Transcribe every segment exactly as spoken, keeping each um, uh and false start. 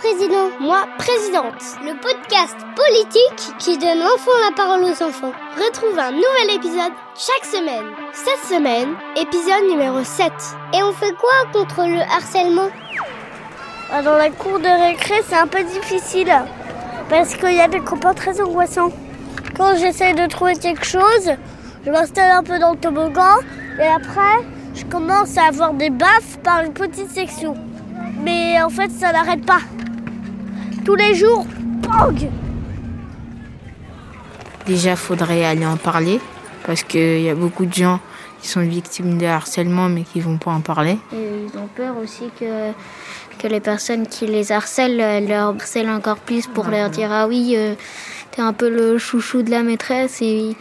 président, moi présidente. Le podcast politique qui donne enfin la parole aux enfants. Retrouve un nouvel épisode chaque semaine. Cette semaine, épisode numéro sept. Et on fait quoi contre le harcèlement ? Dans la cour de récré, c'est un peu difficile. Parce qu'il y a des copains très angoissants. Quand j'essaie de trouver quelque chose, je m'installe un peu dans le toboggan. Et après, je commence à avoir des baffes par une petite section. Mais en fait, ça n'arrête pas. Tous les jours, bang ! Déjà, faudrait aller en parler. Parce qu'il y a beaucoup de gens qui sont victimes de harcèlement, mais qui ne vont pas en parler. Et ils ont peur aussi que, que les personnes qui les harcèlent leur harcèlent encore plus pour ah, leur dire « Ah oui, euh, t'es un peu le chouchou de la maîtresse ». Et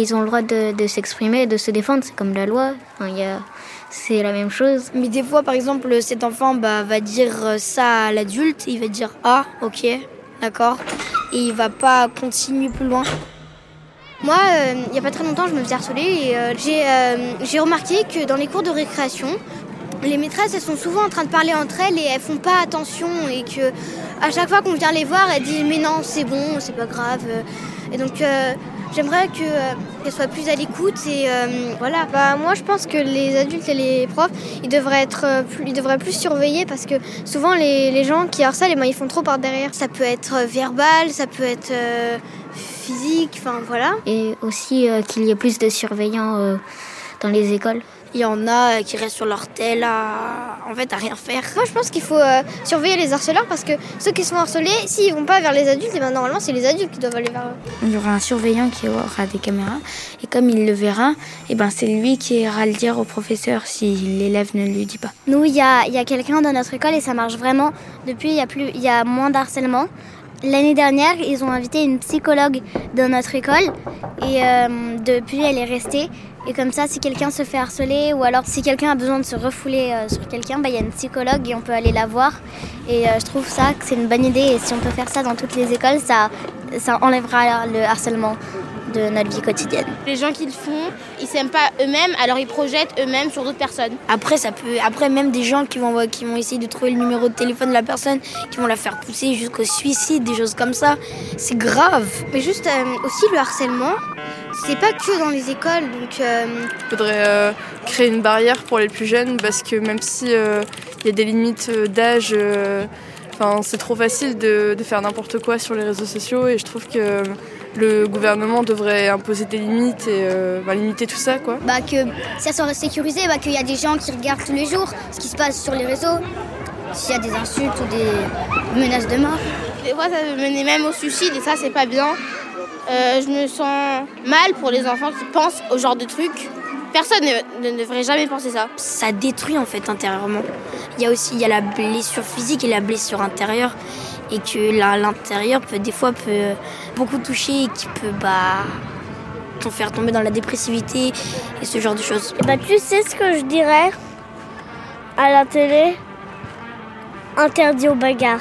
ils ont le droit de, de s'exprimer, de se défendre. C'est comme la loi. Enfin, y a... C'est la même chose. Mais des fois, par exemple, cet enfant bah, va dire ça à l'adulte. Il va dire « Ah, ok, d'accord ». Et il va pas continuer plus loin. Moi, euh, il y a pas très longtemps, je me faisais harceler. Et, euh, j'ai, euh, j'ai remarqué que dans les cours de récréation, les maîtresses, elles sont souvent en train de parler entre elles et elles font pas attention. Et que à chaque fois qu'on vient les voir, elles disent « Mais non, c'est bon, c'est pas grave ». Et donc... Euh, J'aimerais que, euh, qu'elle soit plus à l'écoute et euh, voilà. Bah, moi, je pense que les adultes et les profs, ils devraient être euh, plus, ils devraient plus surveiller parce que souvent les, les gens qui harcèlent, eh ben, ils font trop par derrière. Ça peut être verbal, ça peut être euh, physique, enfin voilà. Et aussi euh, qu'il y ait plus de surveillants euh, dans les écoles. Il y en a qui restent sur leur tel à, en fait, à rien faire. Moi, je pense qu'il faut euh, surveiller les harceleurs parce que ceux qui sont harcelés, s'ils ne vont pas vers les adultes, et ben, normalement, c'est les adultes qui doivent aller vers eux. Il y aura un surveillant qui aura des caméras et comme il le verra, et ben, c'est lui qui ira le dire au professeur si l'élève ne lui dit pas. Nous, il y a, y a quelqu'un dans notre école et ça marche vraiment. Depuis, il y a plus, il y a moins d'harcèlement. L'année dernière, ils ont invité une psychologue dans notre école et euh, depuis, elle est restée. Et comme ça, si quelqu'un se fait harceler ou alors si quelqu'un a besoin de se refouler euh, sur quelqu'un, bah, y a une psychologue et on peut aller la voir. Et euh, je trouve ça que c'est une bonne idée. Et si on peut faire ça dans toutes les écoles, ça, ça enlèvera le harcèlement de notre vie quotidienne. Les gens qui le font, ils s'aiment pas eux-mêmes, alors ils projettent eux-mêmes sur d'autres personnes. Après, ça peut, après même des gens qui vont, qui vont essayer de trouver le numéro de téléphone de la personne, qui vont la faire pousser jusqu'au suicide, des choses comme ça. C'est grave. Mais juste euh, aussi le harcèlement, c'est pas que dans les écoles. Donc, euh... il faudrait euh, créer une barrière pour les plus jeunes parce que même si il euh, y a des limites d'âge. Euh... Enfin, c'est trop facile de, de faire n'importe quoi sur les réseaux sociaux et je trouve que le gouvernement devrait imposer des limites et euh, bah, limiter tout ça, quoi. Bah que ça soit sécurisé, bah qu'il y a des gens qui regardent tous les jours ce qui se passe sur les réseaux, s'il y a des insultes ou des menaces de mort. Des fois, ça peut mener même au suicide et ça, c'est pas bien. Euh, je me sens mal pour les enfants qui pensent au genre de trucs. Personne ne, ne devrait jamais penser ça. Ça détruit en fait intérieurement. Il y a aussi il y a la blessure physique et la blessure intérieure et que la, l'intérieur peut des fois peut beaucoup toucher et qui peut bah t'en faire tomber dans la dépressivité et ce genre de choses. Et bah tu sais ce que je dirais à la télé ? Interdit aux bagarres.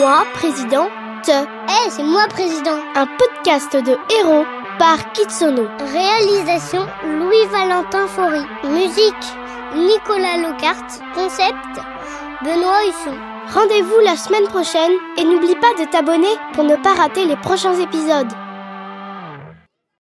Moi présidente. Eh hey, c'est moi président. Un podcast de héros. Par Kidsono. Réalisation Louis-Valentin Faurie. Musique Nicolas Lockhart. Concept Benoist Husson. Rendez-vous la semaine prochaine et n'oublie pas de t'abonner pour ne pas rater les prochains épisodes.